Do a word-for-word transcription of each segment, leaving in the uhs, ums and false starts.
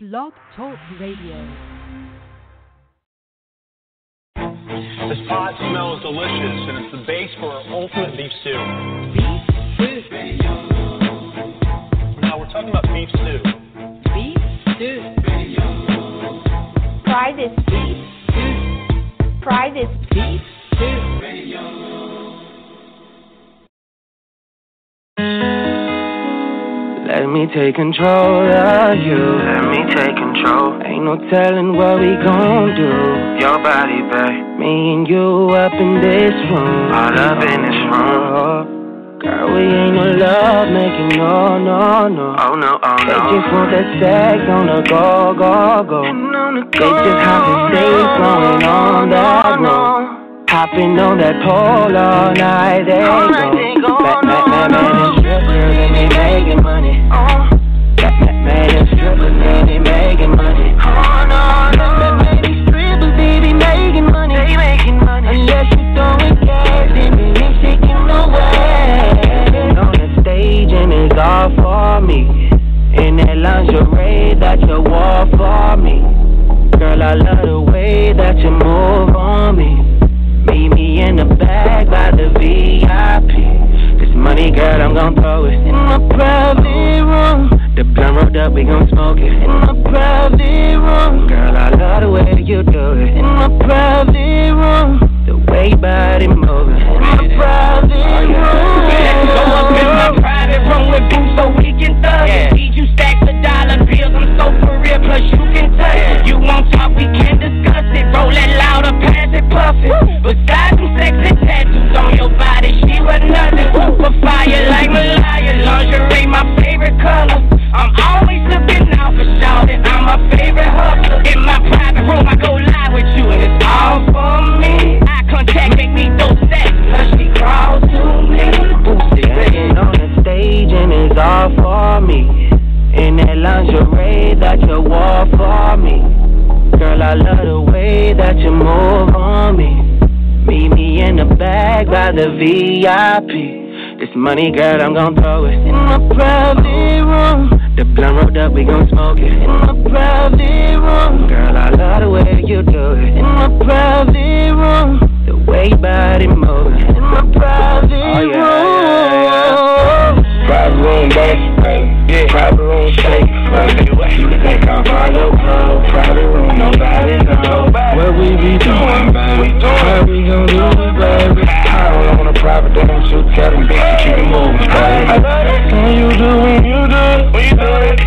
Blog Talk Radio. This pot smells delicious, and it's the base for our ultimate beef stew. Beef stew. Now we're talking about beef stew. Beef stew. Try this beef stew. Try this beef stew. Let me take control of you. Let me take control. Ain't no telling what we gon' do. Your body, babe. Me and you up in this room. All up in this room. Oh, girl, we ain't no love making. No, no, no. Oh, no, oh, no. They just want that sex on the go, go, go. They just have to stay going on that road. Hopping on that pole all night. They go. Back, back, back, back, and they making money. Oh, that made a stripper, and they making money. Oh, no, no, that made strippers, they be making money. They making money. Unless you throwing cash, then they ain't taking no way. On the stage, and it's all for me. In that lingerie that you wore for me. Girl, I love the way that you move on me. Meet me in the back by the V I P. Money, girl, I'm gon' throw it in my private room. The blunt rolled up, we gon' smoke it in my private room. Girl, I love the way you do it in my private room. The way your body moving in my private room. Let's go up in my private room with boots so we can thug it. Need you stacks of dollar bills, I'm so for real, plus you can touch it. You won't talk, we can discuss it. Roll it louder, pass it, puff it. Besides some sexy tattoos on your body, she was nothing. Fire like Malaya, lingerie, my favorite color. I'm always looking out for shawty, I'm my favorite hustler. In my private room, I go live with you, and it's all for me. Eye contact make me throw sex, plus she crawls to me. Boosie, baby, on the stage, and it's all for me. In that lingerie that you wore for me. Girl, I love the way that you move on me. Meet me in the back by the V I P. This money, girl, I'm gon' throw it in my private room. The blunt rolled up, we gon' smoke it in my private room. Girl, I love the way you do it in my private room. The way your body moves in my private oh, yeah, room. Yeah, yeah, yeah. Private room, baby. Yeah. Private room, shake. You think I'm hollow? Private room, nobody knows. What we be doing, baby? What we gon' do, baby? I don't want a private damn shoot, tell me, bitch, keep it moving. I love it when you do, when you do, when you do it.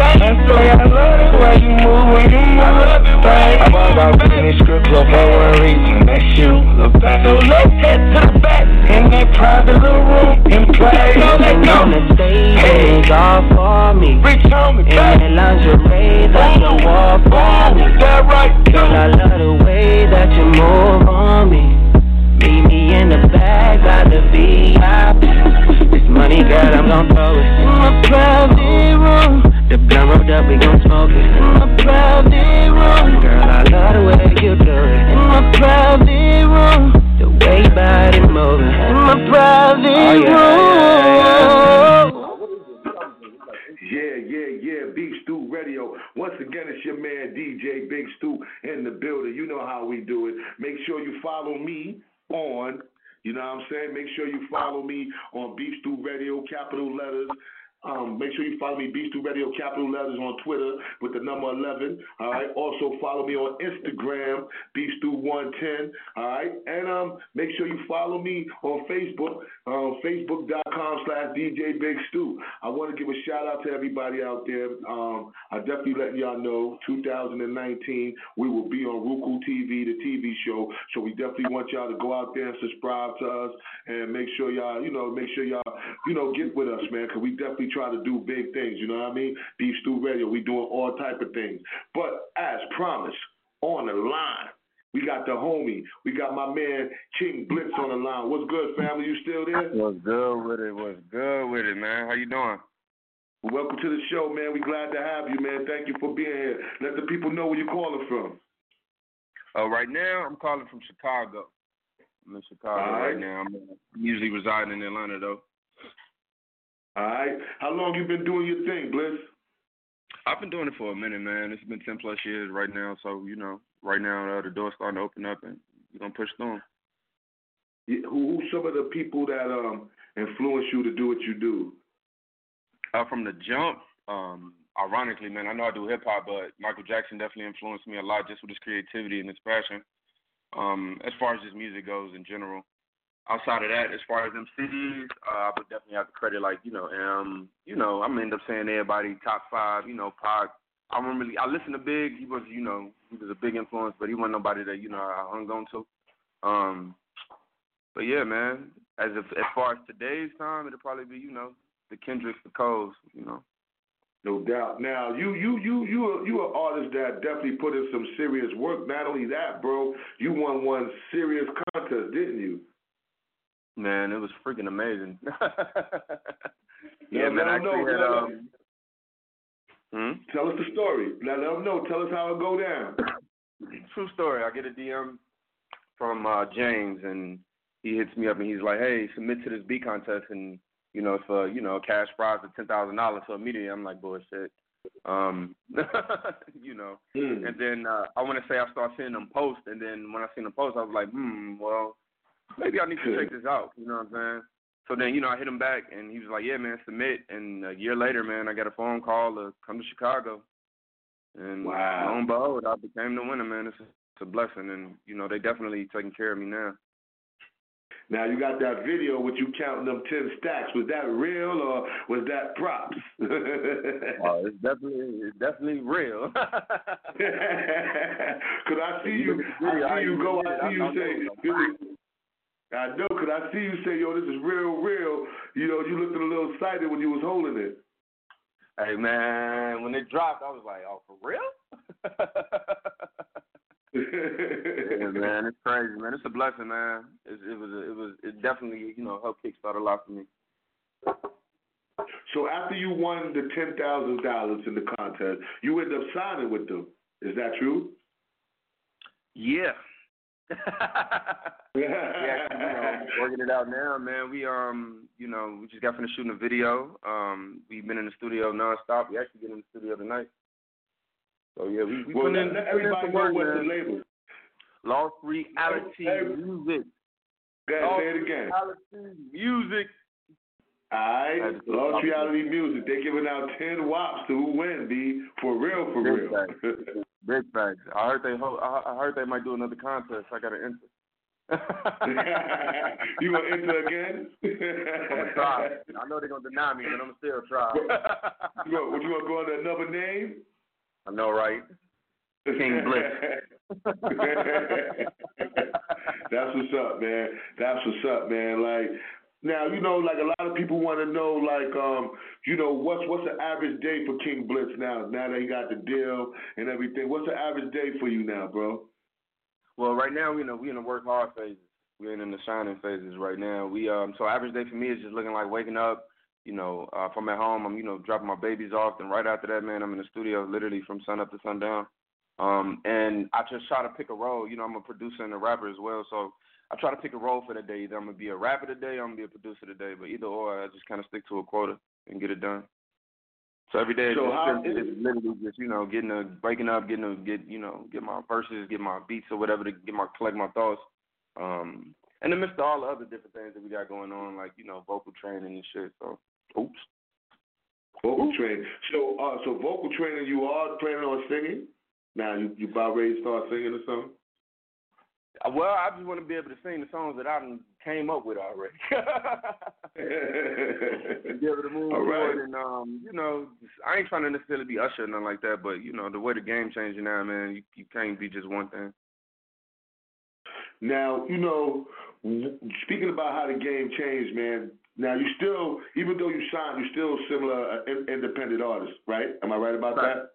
That's why I love it when you move, when you move. I love it when I'm all about winning script, love for one reason. That's you, look back. So let's head to the back, in that private little room, and play. So let's go. On the stage, hey. It's all for me. Reach on me, back. In that lingerie, that's the wall for me. That right, girl, I love the way that you move on me. Meet me in the bag by the V I P. This money, girl, I'm gon' throw it in my private room. The blunt rolled up, we gon' smoke it in my private room. Girl, I love the way you do it in my private room. The way your body moving in my private oh, yeah, room. Yeah, yeah, yeah, Big Stew Radio. Once again, it's your man D J Big Stew in the building. You know how we do it. Make sure you follow me on, you know what I'm saying? Make sure you follow me on Beef Stew Radio, capital letters. Um, make sure you follow me, Beef Stew Radio, capital letters on Twitter with the number eleven. All right. Also follow me on Instagram, Beef Stew one ten. All right. And um, make sure you follow me on Facebook, um, facebook dot com slash D J Big Stew. I want to give a shout out to everybody out there. Um, I definitely let y'all know two thousand nineteen we will be on Roku T V, the T V show. So we definitely want y'all to go out there and subscribe to us and make sure y'all, you know, make sure y'all, you know, get with us, man, because we definitely try to do big things, you know what I mean? Beef Stew Radio, we doing all type of things. But as promised, on the line, we got the homie. We got my man King Blitz on the line. What's good, family? You still there? What's good with it? What's good with it, man? How you doing? Well, welcome to the show, man. We glad to have you, man. Thank you for being here. Let the people know where you're calling from. Uh, right now, I'm calling from Chicago. I'm in Chicago all right. right now. I'm usually residing in Atlanta, though. All right. How long you been doing your thing, Blitz? I've been doing it for a minute, man. It's been ten plus years right now. So, you know, right now uh, the door's starting to open up and we're going to push through them. Yeah, who, who's some of the people that um, influence you to do what you do? Uh, from the jump, um, ironically, man, I know I do hip-hop, but Michael Jackson definitely influenced me a lot just with his creativity and his passion. Um, as far as just music goes in general. Outside of that, as far as M Cs, uh, I would definitely have to credit, like, you know, um, you know, I'm going to end up saying everybody, top five, you know, Pac. I remember, I listened to Big. He was, you know, he was a big influence, but he wasn't nobody that, you know, I hung on to. Um, but, yeah, man, as if, as far as today's time, it'll probably be, you know, the Kendricks, the Coles, you know. No doubt. Now, you you you you you an artist that definitely put in some serious work. Not only that, bro, you won one serious contest, didn't you? Man, it was freaking amazing. yeah, no, man, I actually had, um... hmm? Tell us the story. Now, let them know. Tell us how it go down. True story. I get a D M from uh, James, and he hits me up, and he's like, hey, submit to this beat contest, and, you know, for, you know, cash prize of ten thousand dollars. So immediately I'm like, bullshit. Um, you know. Mm. And then uh, I want to say I start seeing them post, and then when I seen them post, I was like, hmm, well, maybe I need to check this out, you know what I'm saying? So then, you know, I hit him back, and he was like, yeah, man, submit. And a year later, man, I got a phone call to come to Chicago. And wow. Lo and behold, I became the winner, man. It's a, it's a blessing, and, you know, they definitely taking care of me now. Now, you got that video with you counting them ten stacks. Was that real, or was that props? oh, it's, definitely, it's definitely real. Because I see you, I see you go, I see you say, I know, because I see you say, yo, this is real, real. You know, you looked a little excited when you was holding it. Hey, man, when it dropped, I was like, oh, for real? yeah, man, it's crazy, man. It's a blessing, man. It, it was, a, it was, it definitely, you know, helped kickstart a lot for me. So after you won the ten thousand dollars in the contest, you ended up signing with them. Is that true? Yeah. yeah, you know, working it out now, man. We um, you know, we just got finished shooting a video. Um, we've been in the studio nonstop. We actually been in the studio tonight. So yeah, we. we well, then everybody knows what the label. Lost Reality Music. Good, say it again. Reality Music. All right, Lost Reality Music. They giving out ten wops to who win, B. For real, for Big real. Facts. Big facts. I heard they. Ho- I heard they might do another contest. I got to enter. you gonna enter again? I'm gonna try. I know they're gonna deny me, but I'm gonna still try. you gonna, would you gonna go under another name? I know, right? King Blitz. That's what's up, man. That's what's up, man. Like. Now, you know, like a lot of people want to know, like, um, you know, what's what's the average day for King Blitz now? Now that he got the deal and everything, what's the average day for you now, bro? Well, right now, you know, we're in the work hard phases. We're in the shining phases right now. We um, so average day for me is just looking like waking up, you know, uh, if I'm at home, I'm, you know, dropping my babies off. And right after that, man, I'm in the studio literally from sun up to sundown. Um, and I just try to pick a role. You know, I'm a producer and a rapper as well, so I try to pick a role for the day. Either I'm going to be a rapper today or I'm going to be a producer today. But either or, I just kind of stick to a quota and get it done. So every day so it's, just, it's literally just, you know, getting a, breaking up, getting a, get, you know, get my verses, get my beats or whatever to get my, collect my thoughts. Um, and amidst all the other different things that we got going on, like, you know, vocal training and shit. So, oops. Vocal oops. training. So, uh, so vocal training, you are planning on singing? Now, you, you about ready to start singing or something? Well, I just want to be able to sing the songs that I done came up with already. be able to move All forward right. and, um, you know, I ain't trying to necessarily be Usher or nothing like that, but, you know, the way the game changing now, man, you, you can't be just one thing. Now, you know, speaking about how the game changed, man, now you still, even though you signed, you're still similar an uh, independent artist, right? Am I right about right. that?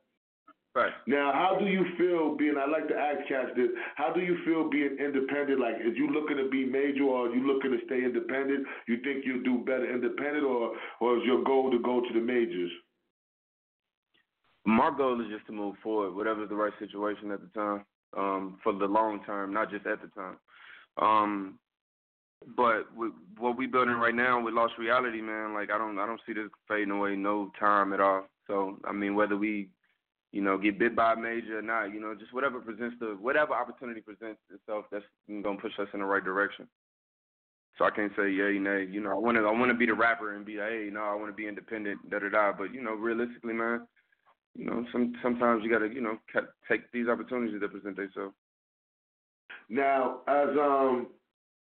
Right. Now, how do you feel being, I like to ask Cass this, how do you feel being independent? Like, is you looking to be major or are you looking to stay independent? You think you'll do better independent or, or is your goal to go to the majors? My goal is just to move forward, whatever's the right situation at the time, um, for the long term, not just at the time. Um, but with what we're building right now with Lost Reality, man, like, I don't, I don't see this fading away no time at all. So, I mean, whether we you know, get bit by a major or not, you know, just whatever presents the whatever opportunity presents itself, that's gonna push us in the right direction. So I can't say yay, nay. You know, I wanna I wanna be the rapper and be like, hey, no, I wanna be independent, da da da. But you know, realistically, man, you know, some sometimes you gotta, you know, take these opportunities that present themselves. Now, as um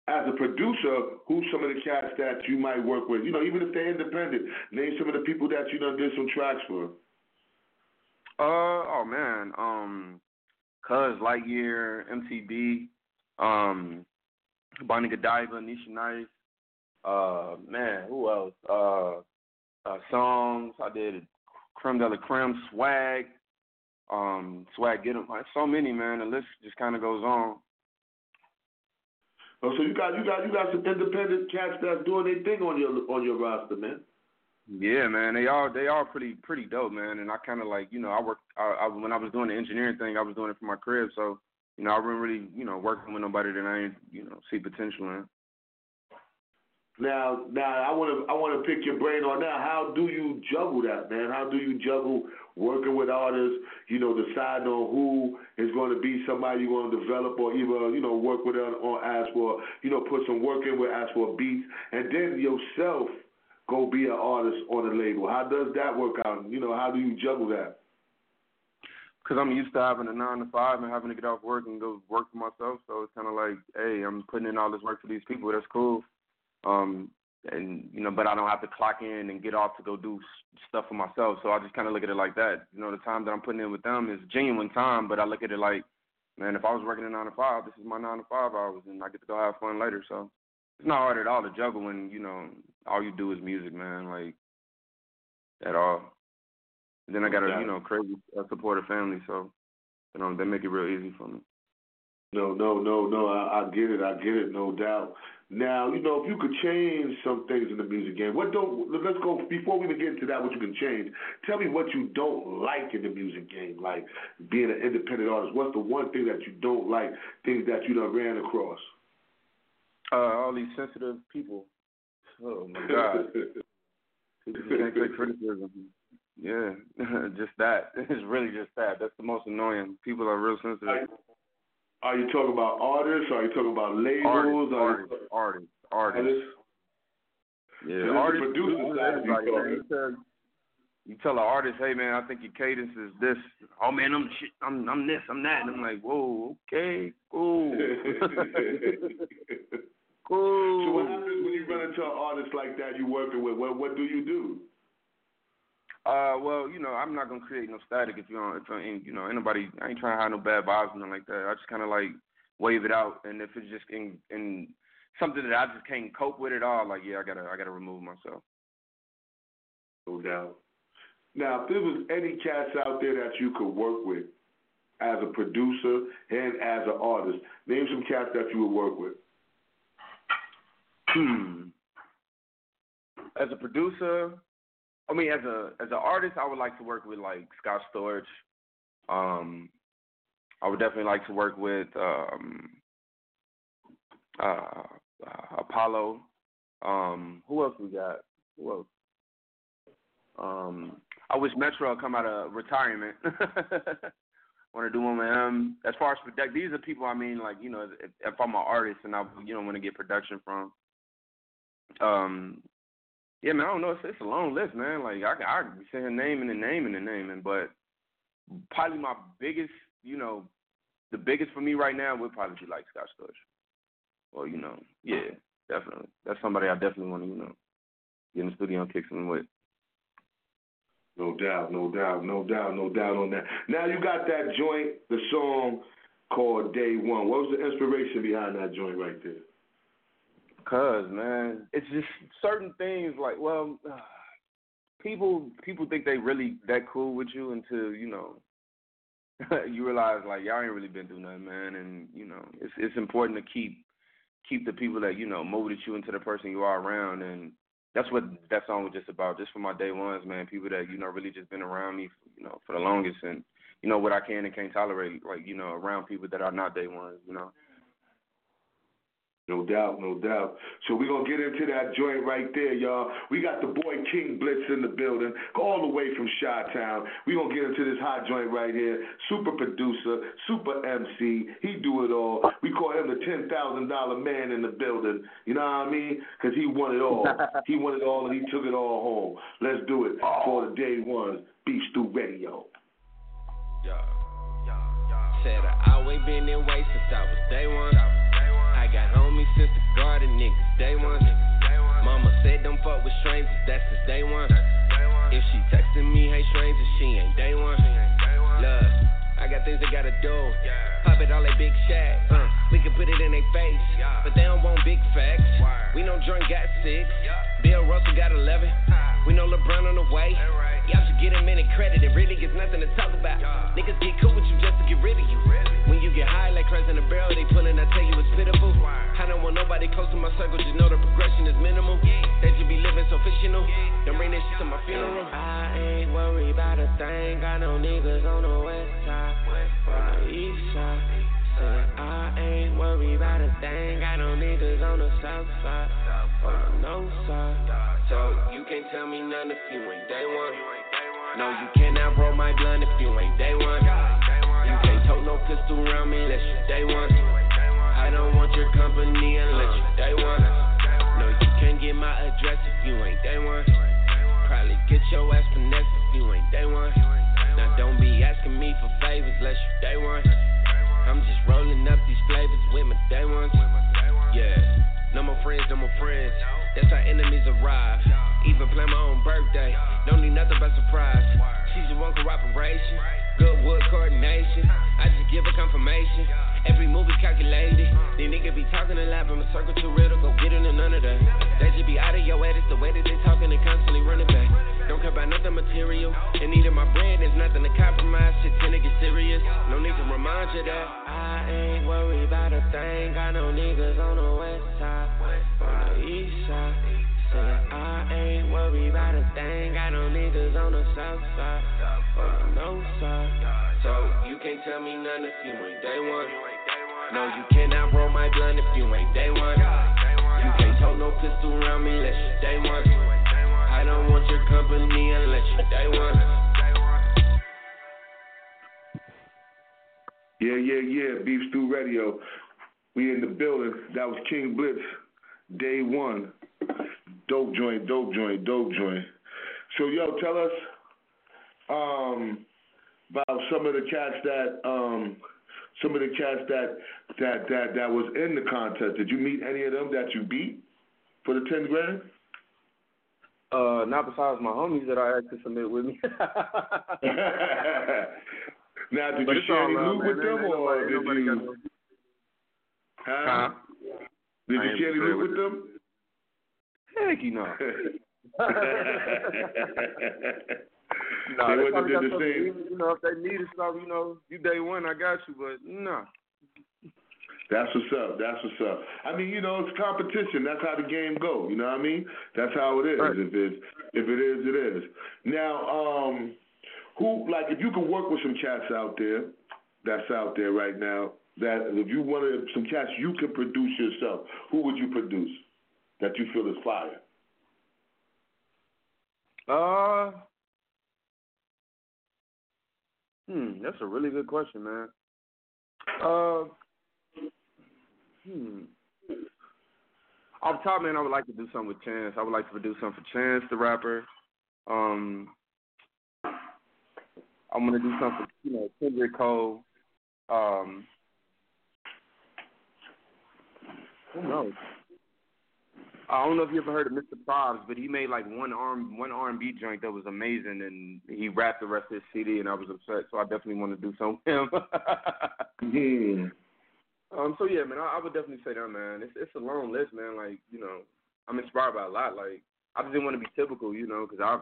as a producer, who's some of the cats that you might work with? You know, even if they're independent, name some of the people that you done did some tracks for. Uh oh man, um, Cuz Lightyear, M T B, um. Bonnie Godiva, Nisha Nice, uh, man, who else? Uh, uh, songs, I did Creme de la Creme, Swag, um, Swag Get 'Em, so many, man, the list just kind of goes on. Oh, so you got, you got, you got some independent cats that's doing their thing on your, on your roster, man. Yeah, man, they all, they all pretty, pretty dope, man, and I kind of like, you know, I worked, I, I, when I was doing the engineering thing, I was doing it from my crib, so. You know, I wasn't really, you know, working with nobody that I didn't, you know, see potential in. Now, now I want to, I want to pick your brain on that. How do you juggle that, man? How do you juggle working with artists? You know, deciding on who is going to be somebody you're going to develop, or either, you know, work with them, or ask for, you know, put some work in with, ask for beats, and then yourself go be an artist on the label. How does that work out? You know, how do you juggle that? Because I'm used to having a nine to five and having to get off work and go work for myself. So it's kind of like, hey, I'm putting in all this work for these people. That's cool. Um, and, you know, but I don't have to clock in and get off to go do stuff for myself. So I just kind of look at it like that. You know, the time that I'm putting in with them is genuine time, but I look at it like, man, if I was working a nine to five, this is my nine to five hours, and I get to go have fun later. So it's not hard at all to juggle when, you know, all you do is music, man, like, at all. And then I got a, you know, crazy supportive family, so, you know, they make it real easy for me. No, no, no, no, I, I get it, I get it, no doubt. Now, you know, if you could change some things in the music game, what don't, let's go, before we even get into that, what you can change, tell me what you don't like in the music game, like being an independent artist. What's the one thing that you don't like, things that you done ran across? Uh, all these sensitive people. Oh, my God. People can't take criticism. Yeah, just that. It's really just that. That's the most annoying. People are real sensitive. Are you, are you talking about artists? Are you talking about labels? Artists, artists, artists, artists. artists. Yeah, so artists. Producers, everybody, you, man, you, tell, you tell an artist, hey man, I think your cadence is this. Oh man, I'm shit. I'm I'm this. I'm that. And I'm like, whoa, okay, cool. Cool. So what happens when you run into an artist like that you're working with? What what do you do? Uh, well, you know, I'm not gonna create no static if you don't, if I ain't, you know, anybody, I ain't trying to hide no bad vibes or nothing like that. I just kind of like wave it out, and if it's just in, in something that I just can't cope with at all, like yeah, I gotta, I gotta remove myself. No doubt. Now, if there was any cats out there that you could work with as a producer and as an artist, name some cats that you would work with. Hmm. As a producer. I mean, as a as an artist, I would like to work with like Scott Storch. Um, I would definitely like to work with um, uh, uh, Apollo. Um, who else we got? Who else? Um, I wish Metro would come out of retirement. Want to do one with him. As far as product, these are people. I mean, like you know, if, if I'm an artist and I you know want to get production from. Um, Yeah, man, I don't know. It's, it's a long list, man. Like, I, I can say her name and the name and the name. And, but probably my biggest, you know, the biggest for me right now would probably be like Scott Storch. Well, you know, yeah, definitely. That's somebody I definitely want to, you know, get in the studio and kick something with. No doubt, no doubt, no doubt, no doubt on that. Now you got that joint, the song called Day One. What was the inspiration behind that joint right there? Cause man, it's just certain things like well, uh, people people think they really that cool with you until you know you realize like y'all ain't really been through nothing, man. And you know it's it's important to keep keep the people that you know molded you into the person you are around, and that's what that song was just about. Just for my day ones, man, people that you know really just been around me, for, you know, for the longest, and you know what I can and can't tolerate, like you know around people that are not day ones, you know. No doubt, no doubt. So we're going to get into that joint right there, y'all. We got the boy King Blitz in the building, all the way from Chi-Town. We're going to get into this hot joint right here. Super producer, super M C. He do it all. We call him the ten thousand dollar man in the building. You know what I mean? Because he won it all. He won it all, and he took it all home. Let's do it for the day one Big Stew Radio. Yeah, yeah, yeah. Said I always been in way since I was day one. I got homies since the garden, niggas, day one. Mama said don't fuck with strangers, that's just day one. If she texting me, hey stranger, she ain't day one. Love, I got things I gotta do. Pop it all that big shacks, uh, we can put it in their face. But they don't want big facts. We know Jordan got six, Bill Russell got eleven. We know LeBron on the way. Y'all should get a minute credit, it really gets nothing to talk about. Niggas get cool with you just to get rid of you. When you get high like crabs in a barrel, they pulling, I tell you it's pitiful. I don't want nobody close to my circle, just know the progression is minimal. They should be living so fictional, don't bring that shit to my funeral. I ain't worried about a thing, got no niggas on the west side, on the east side. I ain't worried about a thing, got no niggas on the south side, on the north side. So you can't tell me none if you ain't day one. No, you cannot roll my blunt if you ain't day one. You can't tote no pistol around me unless you day one. I don't want your company unless you day one. No, you can't get my address if you ain't day one. Probably get your ass finessed if you ain't day one. Now don't be asking me for favors unless you day one. I'm just rolling up these flavors with my day ones. Yeah. No more friends, no more friends. That's how enemies arrive. Even plan my own birthday. Don't need nothing but surprise. She's the one cooperation. Good wood coordination. I just give her confirmation. Every move is calculated. These niggas be talking a lot, but my circle too real to go get into none of that. They just be out of your head. It's the way that they talking and constantly running back. Don't care about nothing material. And neither my brand is nothing to compromise. Shit tend to get serious. No need to remind you that I ain't worried about a thing. Got no niggas on the west side. On the east side, so I ain't worried about a thing. Got no niggas on the south side, on the north side. So you can't tell me none if you ain't day one. No, you cannot roll my blunt if you ain't day one. You can't tote no pistol around me unless you day one. I don't want your company unless you day one. Yeah, yeah, yeah, Beef Stew Radio. We in the building. That was King Blitz, day one. Dope joint, dope joint, dope joint. So, yo, tell us um, about some of the cats that um, some of the cats that that that that was in the contest. Did you meet any of them that you beat for the ten grand? Uh, not besides my homies that I had to submit with me. Now, did but you share any loot with them, or did you? Huh? huh? Did I you share any loot with them? Heck, you know. nah, they, they wouldn't have did the same. You know, if they needed stuff, you know, you day one, I got you, but nah. That's what's up. That's what's up. I mean, you know, it's competition. That's how the game go. You know what I mean? That's how it is. Right. If it's, if it is, it is. Now, um, who like if you could work with some cats out there, that's out there right now. That if you wanted some cats you could produce yourself, who would you produce that you feel is fire? Uh, hmm, that's a really good question, man. Uh, hmm. Off the top, man, I would like to do something with Chance. I would like to produce something for Chance, the rapper. Um, I'm gonna do something, you know, Kendrick Cole. Um. Who knows? I don't know if you ever heard of Mister Pabs, but he made like one arm, one R and B joint that was amazing, and he rapped the rest of his C D, and I was upset, so I definitely want to do something with him. yeah. Um. So yeah, man, I, I would definitely say that, man. It's it's a long list, man. Like you know, I'm inspired by a lot. Like I just didn't want to be typical, you know, because I,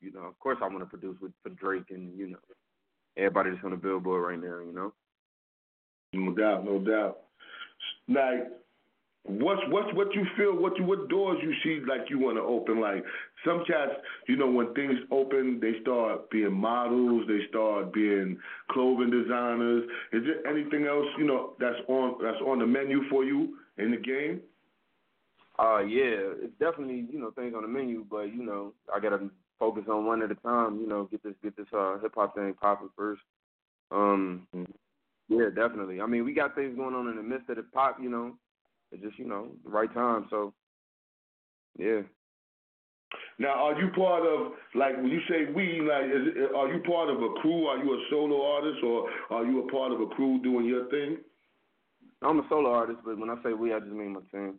you know, of course I want to produce with for Drake and you know everybody that's on the Billboard right now, you know. No doubt, no doubt. Like. What's what's what you feel? What you, what doors you see like you want to open? Like some cats, you know, when things open, they start being models, they start being clothing designers. Is there anything else you know that's on that's on the menu for you in the game? Uh yeah, it's definitely you know things on the menu, but you know I gotta focus on one at a time. You know, get this get this uh, hip hop thing popping first. Um, yeah, definitely. I mean, we got things going on in the midst of the pop, you know. It's just, you know, the right time. So, yeah. Now, are you part of, like, when you say we, like, is, are you part of a crew? Are you a solo artist, or are you a part of a crew doing your thing? I'm a solo artist, but when I say we, I just mean my team.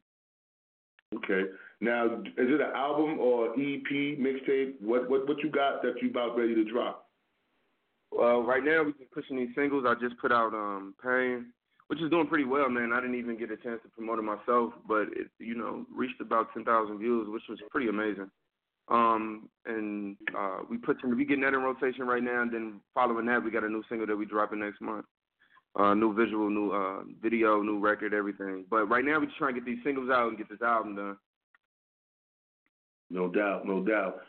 Okay. Now, is it an album or E P, mixtape? What what what you got that you about ready to drop? Well, right now we've been pushing these singles. I just put out um, Pain, which is doing pretty well, man. I didn't even get a chance to promote it myself, but it, you know, reached about ten thousand views, which was pretty amazing. Um, and uh, we put we getting that in rotation right now, and then following that, we got a new single that we dropping next month. Uh, new visual, new uh, video, new record, everything. But right now, we're just trying to get these singles out and get this album done. No doubt, no doubt.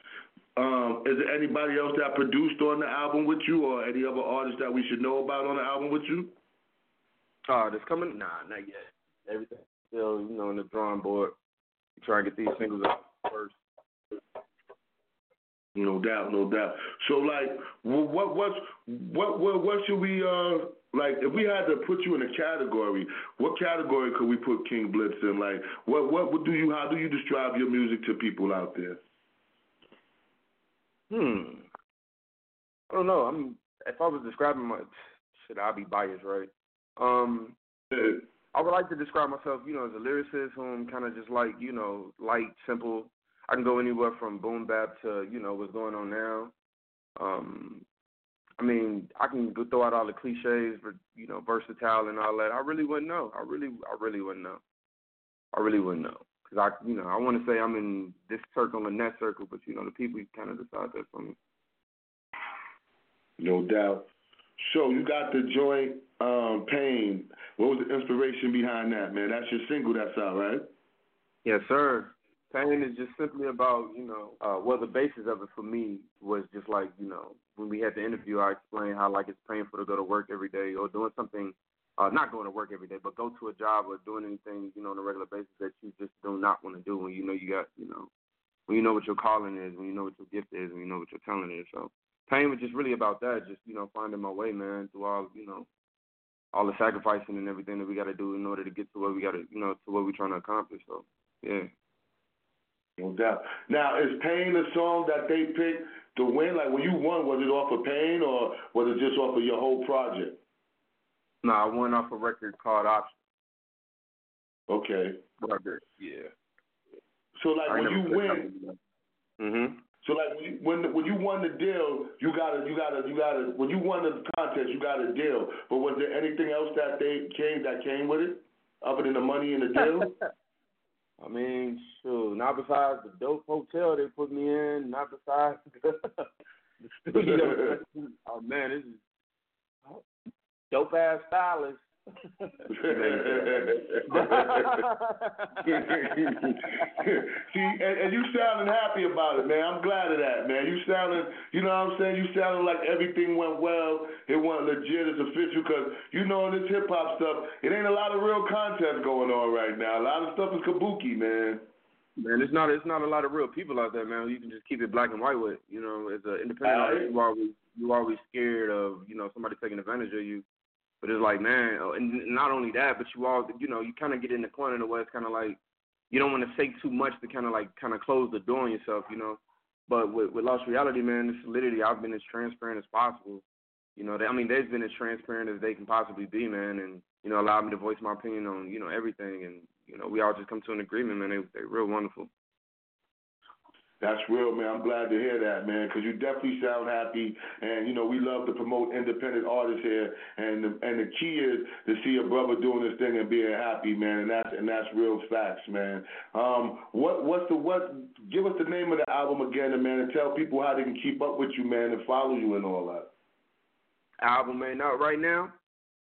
Um, is there anybody else that produced on the album with you, or any other artists that we should know about on the album with you? Uh, that's coming? Nah, not yet. Everything's still, you know, in the drawing board. Try to get these singles out first. No doubt, no doubt. So, like, what, what, what, what, what should we, uh, like, if we had to put you in a category, what category could we put King Blitz in? Like, what, what, what do you, how do you describe your music to people out there? Hmm. I don't know. I'm. If I was describing my, shit, I'd be biased, right? Um, I would like to describe myself, you know, as a lyricist who I'm kind of just like, you know, light, simple. I can go anywhere from boom bap to, you know, what's going on now. Um, I mean, I can go throw out all the cliches, but, you know, versatile and all that. I really wouldn't know. I really, I really wouldn't know. I really wouldn't know. Because, I, you know, I want to say I'm in this circle and that circle, but, you know, the people kind of decide that for me. No doubt. So you got the joint um, Pain. What was the inspiration behind that, man? That's your single that's out, right? Yes, sir. Pain is just simply about, you know, uh, well, the basis of it for me was just like, you know, when we had the interview, I explained how, like, it's painful to go to work every day or doing something, uh, not going to work every day, but go to a job or doing anything, you know, on a regular basis that you just do not want to do when you know you got, you know, when you know what your calling is, when you know what your gift is, when you know what your talent is, so. Pain was just really about that, just, you know, finding my way, man, through all, you know, all the sacrificing and everything that we got to do in order to get to what we got to, you know, to what we're trying to accomplish. So, yeah. No doubt. Now, is Pain a song that they picked to win? Like, when you won, was it off of Pain or was it just off of your whole project? No, nah, I won off a record called Option. Okay. Record, yeah. So, like, I when you win. Mm-hmm. So like when you, when when you won the deal, you gotta you gotta you gotta when you won the contest, you got a deal. But was there anything else that they came that came with it, other than the money and the deal? I mean, shoot, not besides the dope hotel they put me in, not besides the studio. Oh man, this is dope ass stylist. See, and, and you sounding happy about it, man. I'm glad of that, man. You sounding, you know what I'm saying? You sounding like everything went well. It went legit. It's official because, you know, in this hip-hop stuff, it ain't a lot of real contest going on right now. A lot of stuff is kabuki, man. Man, it's not it's not a lot of real people out there, man. You can just keep it black and white with, you know, as an independent artist, you always, you always scared of, you know, somebody taking advantage of you. But it's like, man, and not only that, but you all, you know, you kind of get in the corner where it's kind of like you don't want to say too much to kind of like kind of close the door on yourself, you know. But with, with Lost Reality, man, this solidity, I've been as transparent as possible. You know, they, I mean, they've been as transparent as they can possibly be, man, and, you know, allowed me to voice my opinion on, you know, everything. And, you know, we all just come to an agreement, man. They, they're real wonderful. That's real, man. I'm glad to hear that, man, because you definitely sound happy. And, you know, we love to promote independent artists here. And the, and the key is to see a brother doing this thing and being happy, man. And that's and that's real facts, man. Um, what what's the what? Give us the name of the album again, man, and tell people how they can keep up with you, man, and follow you and all that. Album ain't out right now.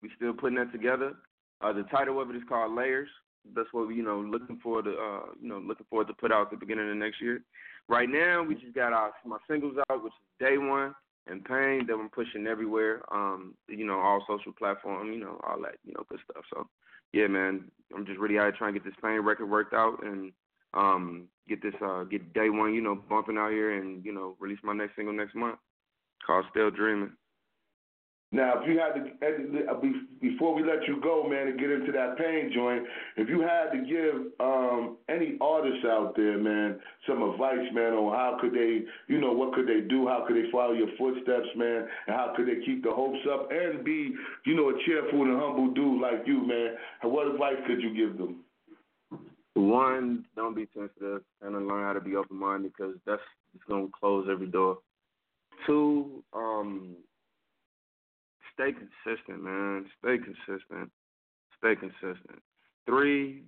We still putting that together. Uh, the title of it is called Layers. that's what we, you know, looking forward to, uh, you know, looking forward to put out at the beginning of next year. Right now, we just got our my singles out, which is Day One and Pain, that I'm pushing everywhere. Um, you know, all social platforms, you know, all that, you know, good stuff. So, yeah, man, I'm just really out here trying to get this Pain record worked out and um, get this, uh, get Day One, you know, bumping out here and, you know, release my next single next month called Still Dreaming. Now, if you had to, before we let you go, man, and get into that Pain joint, if you had to give um, any artists out there, man, some advice, man, on how could they, you know, what could they do, how could they follow your footsteps, man, and how could they keep the hopes up and be, you know, a cheerful and humble dude like you, man, and what advice could you give them? One, don't be sensitive and learn how to be open-minded, because that's going to close every door. Two, um... stay consistent, man. Stay consistent. Stay consistent. Three,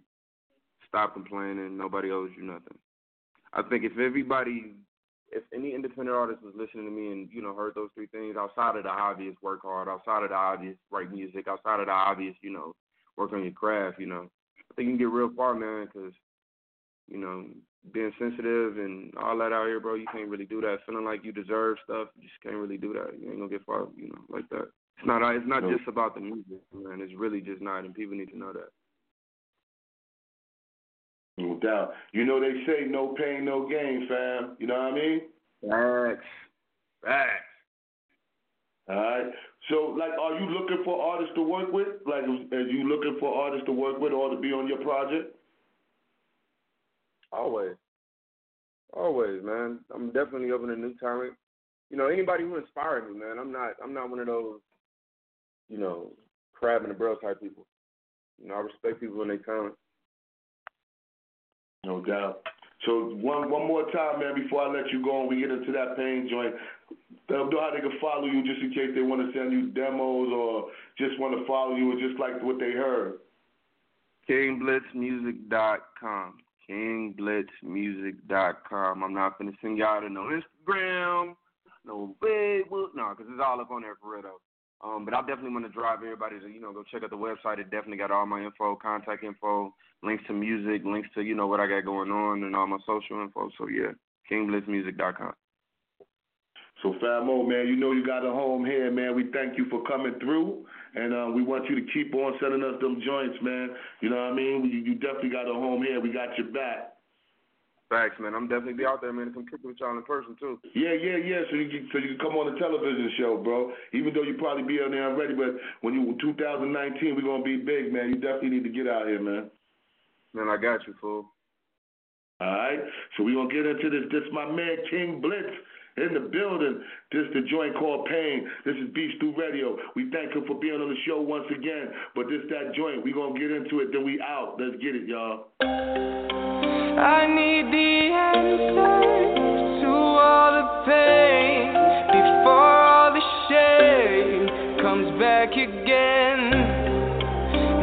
stop complaining. Nobody owes you nothing. I think if everybody, if any independent artist was listening to me and, you know, heard those three things, outside of the obvious, work hard, outside of the obvious, write music, outside of the obvious, you know, work on your craft, you know, I think you can get real far, man, because, you know, being sensitive and all that out here, bro, you can't really do that. Feeling like you deserve stuff, you just can't really do that. You ain't going to get far, you know, like that. It's not, it's not just about the music, man. It's really just not, and people need to know that. No doubt. You know they say no pain, no gain, fam. You know what I mean? Facts. Facts. All right. So, like, are you looking for artists to work with? Like, are you looking for artists to work with or to be on your project? Always. Always, man. I'm definitely open to new talent. You know, anybody who inspired me, man. I'm not, I'm not one of those, you know, crab in the barrel type people. You know, I respect people when they come. No doubt. So one one more time, man, before I let you go and we get into that Pain joint, let them know how they can follow you just in case they want to send you demos or just want to follow you and just like what they heard. King Blitz Music dot com. King Blitz Music dot com. I'm not finna send y'all to no Instagram, no big, no, because it's all up on there for real, though. Um, but I definitely want to drive everybody to, you know, go check out the website. It definitely got all my info, contact info, links to music, links to, you know, what I got going on and all my social info. So, yeah, King Blitz Music dot com. So, Famo, man, you know you got a home here, man. We thank you for coming through, and uh, we want you to keep on sending us them joints, man. You know what I mean? You, you definitely got a home here. We got your back. Facts, man. I'm definitely be out there, man. Come kick it with y'all in person, too. Yeah, yeah, yeah. So you, can, so you can come on the television show, bro. Even though you probably be on there already, but when you twenty nineteen, we're going to be big, man. You definitely need to get out here, man. Man, I got you, fool. All right. So we're going to get into this. This is my man, King Blitz, in the building. This is the joint called Pain. This is Beast Through Radio. We thank him for being on the show once again. But this that joint. We're going to get into it. Then we out. Let's get it, y'all. I need the answer to all the pain before all the shame comes back again.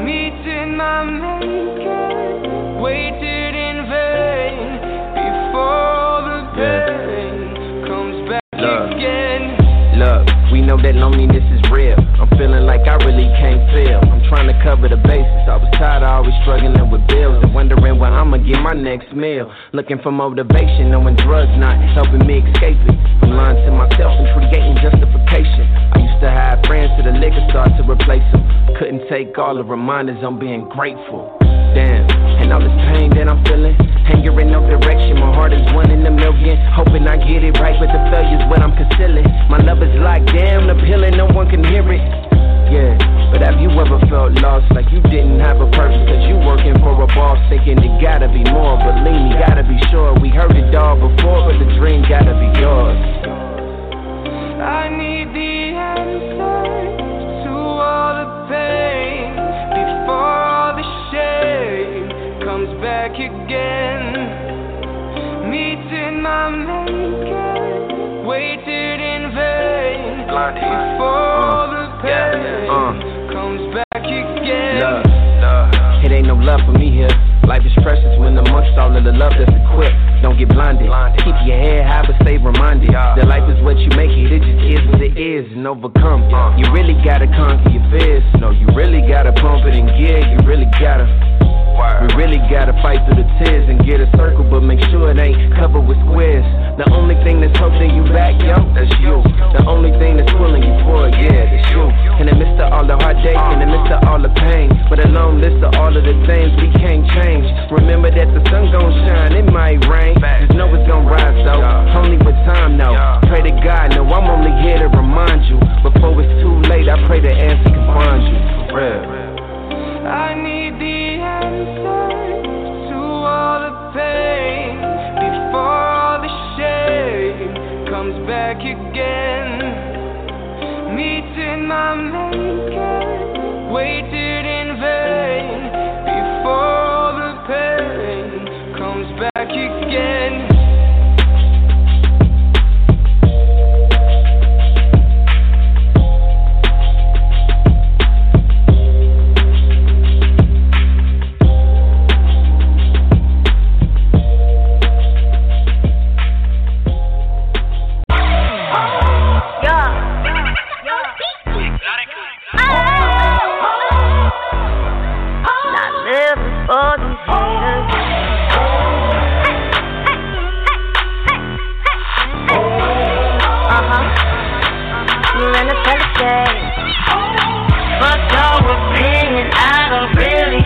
Meeting my maker, waited in vain before all the pain comes back look, again. Look, we know that loneliness is real. I'm feeling like I really can't feel. I'm trying to cover the bases. I was tired of always struggling with bills and wondering where I'ma get my next meal. Looking for motivation, knowing drugs not helping me escape it. I'm lying to myself and creating justification. I used to have friends to the liquor store to replace them. Couldn't take all the reminders on being grateful. Damn, and all this pain that I'm feeling, anger in no direction. My heart is one in a million, hoping I get it right, but the failure's what I'm concealing. My love is like damn appealing, no one can hear it. Yeah, but have you ever felt lost, like you didn't have a purpose, cause you working for a boss, thinking it gotta be more, believe me, gotta be sure, we heard it all before, but the dream gotta be yours. I need the answer to all the pain, before all the shame comes back again, meeting my maker, waited in vain, before all the Yeah, uh, comes back again. Love, love. It ain't no love for me here. Life is precious when amongst all of the love that's equipped. Don't get blinded. blinded. Keep your head high but stay reminded yeah. that life is what you make it. It just is what it is and overcome. Uh, you really gotta conquer your fears. No, you really gotta pump it and give. You really gotta. Wow. waited in vain before all the pain comes back again. Started. Fuck your opinion, I don't really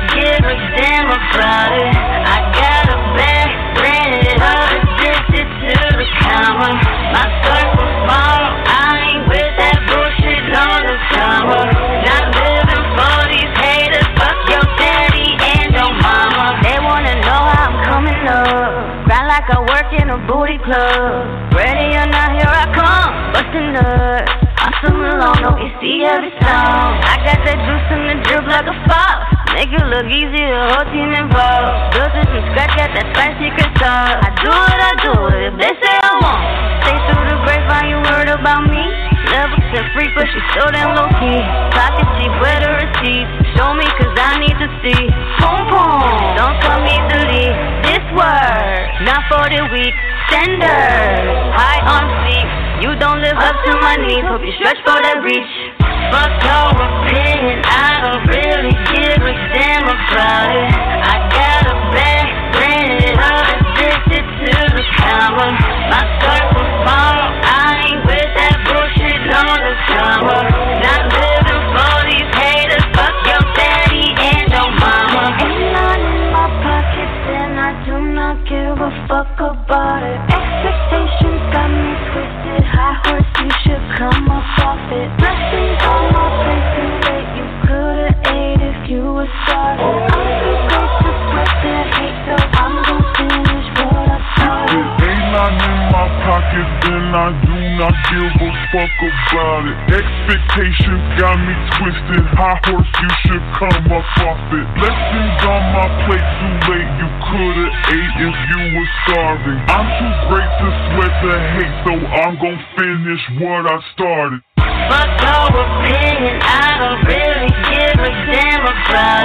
give a damn about it.